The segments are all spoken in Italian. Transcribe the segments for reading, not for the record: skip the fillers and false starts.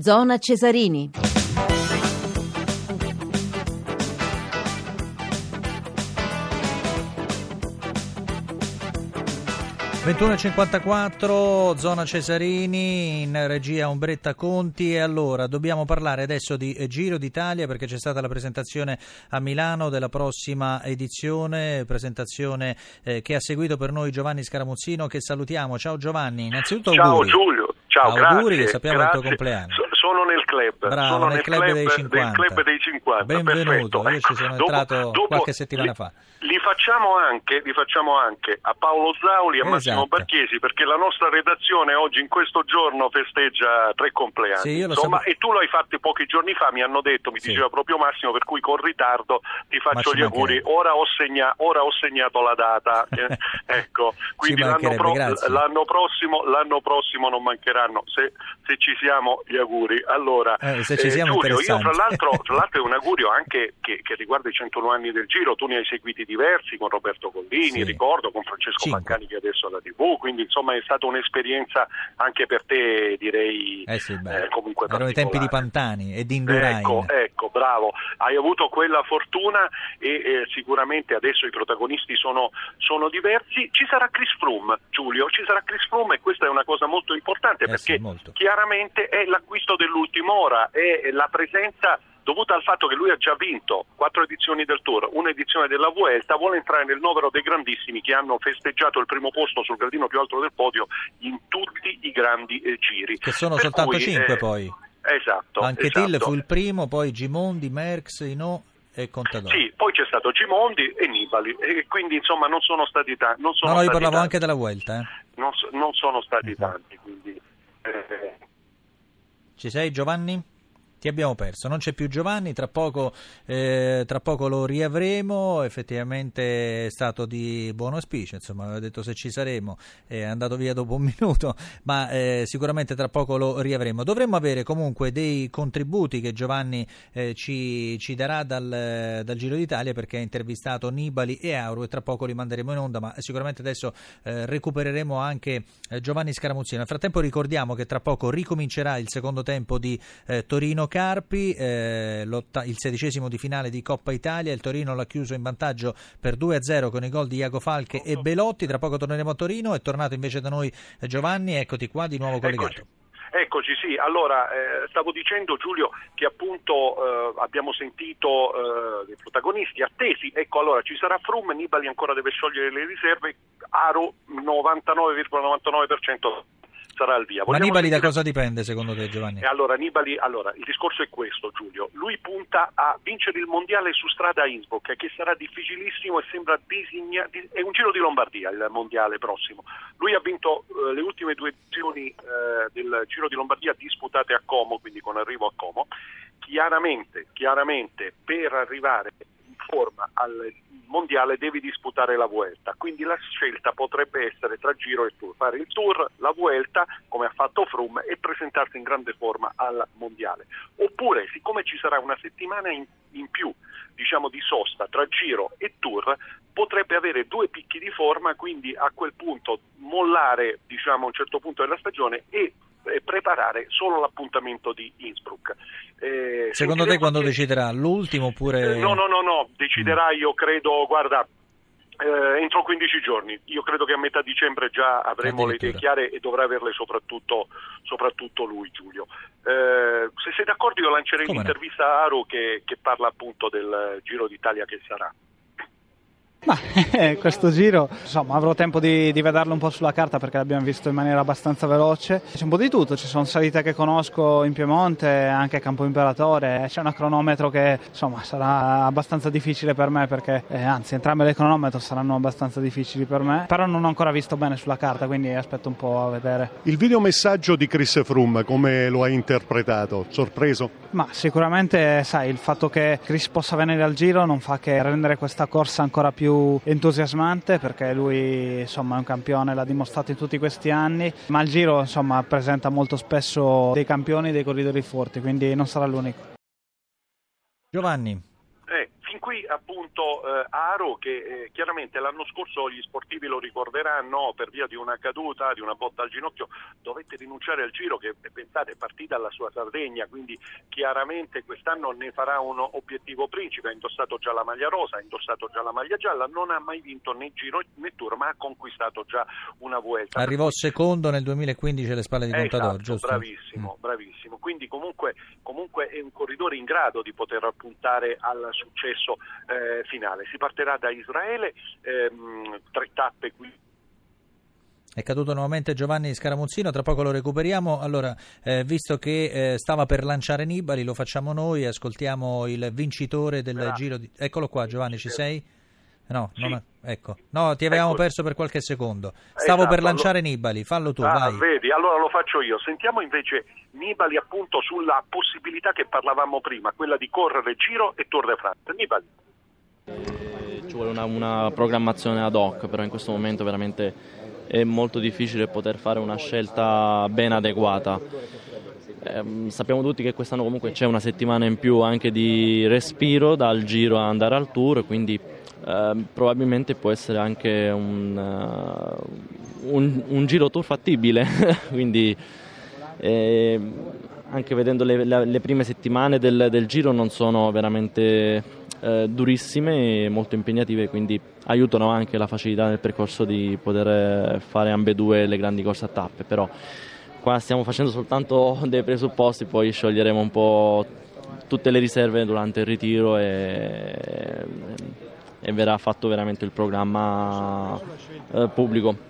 Zona Cesarini. (21:54) Zona Cesarini, in regia Ombretta Conti. E allora dobbiamo parlare adesso di Giro d'Italia, perché c'è stata la presentazione a Milano della prossima edizione, presentazione che ha seguito per noi Giovanni Scaramuzzino, che salutiamo. Ciao Giovanni, innanzitutto auguri. Ciao Giulio, ciao, auguri, grazie, sappiamo grazie. Il tuo compleanno. Sono nel club. Bravo, sono nel club dei 50. Club dei 50. Benvenuto, io ci sono entrato qualche settimana fa. Li facciamo anche a Paolo Zauli, a Massimo Barchiesi, perché la nostra redazione oggi in questo giorno festeggia 3 compleanni. Sì, e tu l'hai fatto pochi giorni fa, mi hanno detto, diceva proprio Massimo, per cui con ritardo ti faccio gli auguri. Ora ho segnato la data. Ecco, quindi l'anno prossimo non mancheranno, se ci siamo, gli auguri. Allora, se ci siamo, Giulio, io fra l'altro è un augurio anche che riguarda i 101 anni del Giro. Tu ne hai seguiti diversi con Roberto Collini, ricordo, con Francesco Pancani, che adesso alla TV, quindi insomma è stata un'esperienza anche per te, direi. Comunque erano i tempi di Pantani e di Indurain. Ecco, bravo, hai avuto quella fortuna e sicuramente adesso i protagonisti sono diversi. Ci sarà Chris Froome, Giulio, e questa è una cosa molto importante, perché chiaramente è l'acquisto dell'ultima ora, è la presenza dovuta al fatto che lui ha già vinto 4 edizioni del Tour, 1 edizione della Vuelta, vuole entrare nel novero dei grandissimi che hanno festeggiato il primo posto sul gradino più alto del podio in tutti i grandi giri. Che sono per soltanto 5 poi. Esatto. Anquetil fu il primo, poi Gimondi, Merckx, e Contador. Sì, poi c'è stato Gimondi e Nibali, e quindi insomma non sono stati tanti. No, io parlavo anche della Vuelta. Non sono stati tanti, quindi... Ci sei Giovanni? Ti abbiamo perso, non c'è più Giovanni, tra poco lo riavremo. Effettivamente è stato di buon auspicio, insomma, aveva detto se ci saremo, è andato via dopo un minuto, ma sicuramente tra poco lo riavremo. Dovremmo avere comunque dei contributi che Giovanni ci darà dal Giro d'Italia, perché ha intervistato Nibali e Aru e tra poco li manderemo in onda, ma sicuramente adesso recupereremo anche Giovanni Scaramuzzino. Nel frattempo ricordiamo che tra poco ricomincerà il secondo tempo di Torino Carpi, il 16° di finale di Coppa Italia. Il Torino l'ha chiuso in vantaggio per 2-0 con i gol di Iago Falche e Belotti. Tra poco torneremo a Torino. È tornato invece da noi Giovanni, eccoti qua di nuovo collegato. Eccoci, sì. Allora, stavo dicendo, Giulio, che appunto abbiamo sentito i protagonisti attesi. Ecco, allora ci sarà Froome, Nibali ancora deve sciogliere le riserve, Aru 99,99% sarà al via. Vogliamo Nibali sentire... da cosa dipende secondo te, Giovanni? Allora, il discorso è questo, Giulio. Lui punta a vincere il mondiale su strada a Innsbruck, che sarà difficilissimo e sembra è un Giro di Lombardia il mondiale prossimo. Lui ha vinto le ultime 2 edizioni del Giro di Lombardia disputate a Como, quindi con arrivo a Como. Chiaramente per arrivare in forma al mondiale devi disputare la Vuelta, quindi la scelta potrebbe essere tra Giro e Tour, fare il Tour, la Vuelta come ha fatto Froome e presentarsi in grande forma al mondiale, oppure siccome ci sarà una settimana in più, diciamo, di sosta tra Giro e Tour, potrebbe avere 2 picchi di forma, quindi a quel punto mollare, diciamo, a un certo punto della stagione e preparare solo l'appuntamento di Innsbruck. Secondo te quando deciderà? L'ultimo oppure... No, deciderà io credo, guarda, entro 15 giorni. Io credo che a metà dicembre già avremo le idee chiare, e dovrà averle soprattutto lui, Giulio. Se sei d'accordo io lancerei un'intervista a Aru che parla appunto del Giro d'Italia che sarà. Ma questo Giro, insomma, avrò tempo di vederlo un po' sulla carta, perché l'abbiamo visto in maniera abbastanza veloce. C'è un po' di tutto, ci sono salite che conosco in Piemonte, anche a Campo Imperatore, c'è una cronometro che insomma sarà abbastanza difficile per me, perché anzi entrambe le cronometro saranno abbastanza difficili per me, però non ho ancora visto bene sulla carta, quindi aspetto un po' a vedere. Il videomessaggio di Chris Froome come lo hai interpretato? Sorpreso? Ma sicuramente, sai, il fatto che Chris possa venire al Giro non fa che rendere questa corsa ancora più entusiasmante, perché lui insomma è un campione, l'ha dimostrato in tutti questi anni, ma il Giro insomma presenta molto spesso dei campioni, dei corridori forti, quindi non sarà l'unico. Giovanni, fin qui poi appunto Aru, che chiaramente l'anno scorso gli sportivi lo ricorderanno per via di una caduta, di una botta al ginocchio, dovette rinunciare al Giro, che pensate è partita alla sua Sardegna, quindi chiaramente quest'anno ne farà un obiettivo principe. Ha indossato già la maglia rosa, ha indossato già la maglia gialla, non ha mai vinto né Giro né Tour, ma ha conquistato già una Vuelta. Arrivò secondo nel 2015 alle spalle di Contador, esatto, giusto? Bravissimo, bravissimo. Quindi comunque è un corridore in grado di poter puntare al successo finale. Si partirà da Israele, 3 tappe qui. È caduto nuovamente Giovanni Scaramuzzino, tra poco lo recuperiamo. Allora, visto che stava per lanciare Nibali, lo facciamo noi, ascoltiamo il vincitore del Giro. Eccolo qua, Giovanni, ci sei? No, sì. No, ti avevamo perso per qualche secondo. Stavo per lanciare Nibali, fallo tu, vai. Vedi, allora lo faccio io. Sentiamo invece Nibali appunto sulla possibilità che parlavamo prima, quella di correre Giro e Tour de France. Nibali. Ci vuole una programmazione ad hoc, però in questo momento veramente è molto difficile poter fare una scelta ben adeguata. Sappiamo tutti che quest'anno comunque c'è una settimana in più anche di respiro dal Giro a andare al Tour, quindi probabilmente può essere anche un Giro Tour fattibile. Quindi anche vedendo le prime settimane del Giro non sono veramente durissime e molto impegnative, quindi aiutano anche la facilità nel percorso di poter fare ambedue le grandi corse a tappe. Però qua stiamo facendo soltanto dei presupposti, poi scioglieremo un po' tutte le riserve durante il ritiro e verrà fatto veramente il programma pubblico.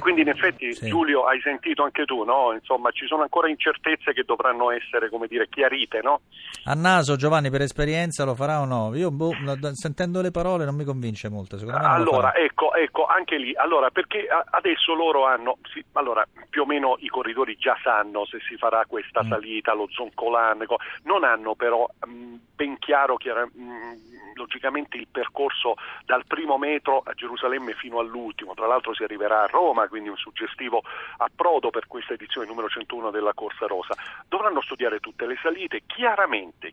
Quindi in effetti sì. Giulio, hai sentito anche tu, no? Insomma, ci sono ancora incertezze che dovranno essere, come dire, chiarite, no? A naso Giovanni, per esperienza, lo farà o no? Io sentendo le parole non mi convince molto, secondo me. Allora, ecco, anche lì. Allora, perché adesso loro hanno più o meno i corridori già sanno se si farà questa salita, lo Zoncolan, non hanno però ben chiaro logicamente il percorso dal primo metro a Gerusalemme fino all'ultimo. Tra l'altro si arriverà a Roma, quindi un suggestivo approdo per questa edizione numero 101 della Corsa Rosa. Dovranno studiare tutte le salite, chiaramente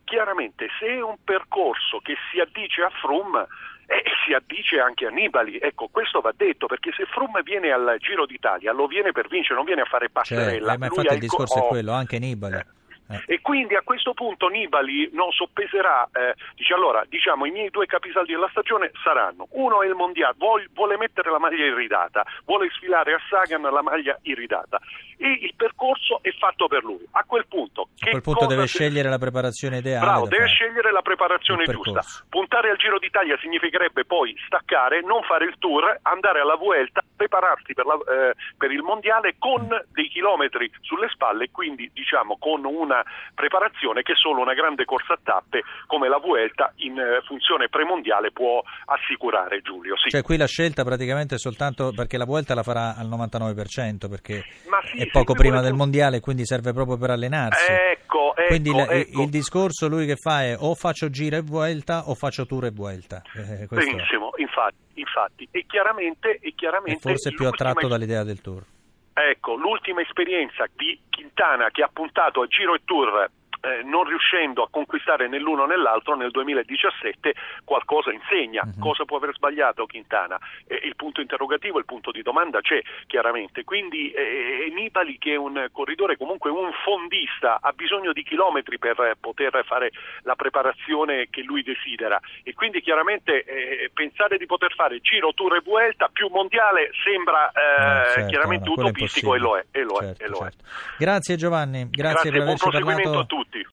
se è un percorso che si addice a Froome si addice anche a Nibali, ecco, questo va detto, perché se Froome viene al Giro d'Italia lo viene per vincere, non viene a fare passerella. Ma infatti il discorso è quello, anche Nibali. E quindi a questo punto Nibali soppeserà, dice i miei 2 capisaldi della stagione saranno: uno è il mondiale, vuole mettere la maglia irridata, vuole sfilare a Sagan la maglia irridata, e il percorso è fatto per lui. A quel punto deve scegliere la preparazione ideale. Bravo, deve scegliere la preparazione giusta. Puntare al Giro d'Italia significherebbe poi staccare, non fare il Tour, andare alla Vuelta, prepararsi per il mondiale con dei chilometri sulle spalle, quindi con una preparazione che solo una grande corsa a tappe come la Vuelta in funzione premondiale può assicurare. Giulio, sì. Cioè qui la scelta praticamente è soltanto perché la Vuelta la farà al 99%, perché è poco prima del mondiale, quindi serve proprio per allenarsi. Quindi il discorso lui che fa è: o faccio Giro e Vuelta o faccio Tour e Vuelta. Benissimo, infatti e chiaramente forse è più attratto dall'idea del Tour. Ecco, l'ultima esperienza di Quintana, che ha puntato a Giro e Tour non riuscendo a conquistare né l'uno né l'altro, nel 2017 qualcosa insegna. Cosa può aver sbagliato Quintana? Il punto interrogativo, il punto di domanda c'è chiaramente. Quindi Nibali, che è un corridore comunque un fondista, ha bisogno di chilometri per poter fare la preparazione che lui desidera, e quindi chiaramente pensare di poter fare Giro, Tour e Vuelta più mondiale sembra chiaramente utopistico, e lo è. Grazie Giovanni, grazie per averci parlato. Buon proseguimento a tutti.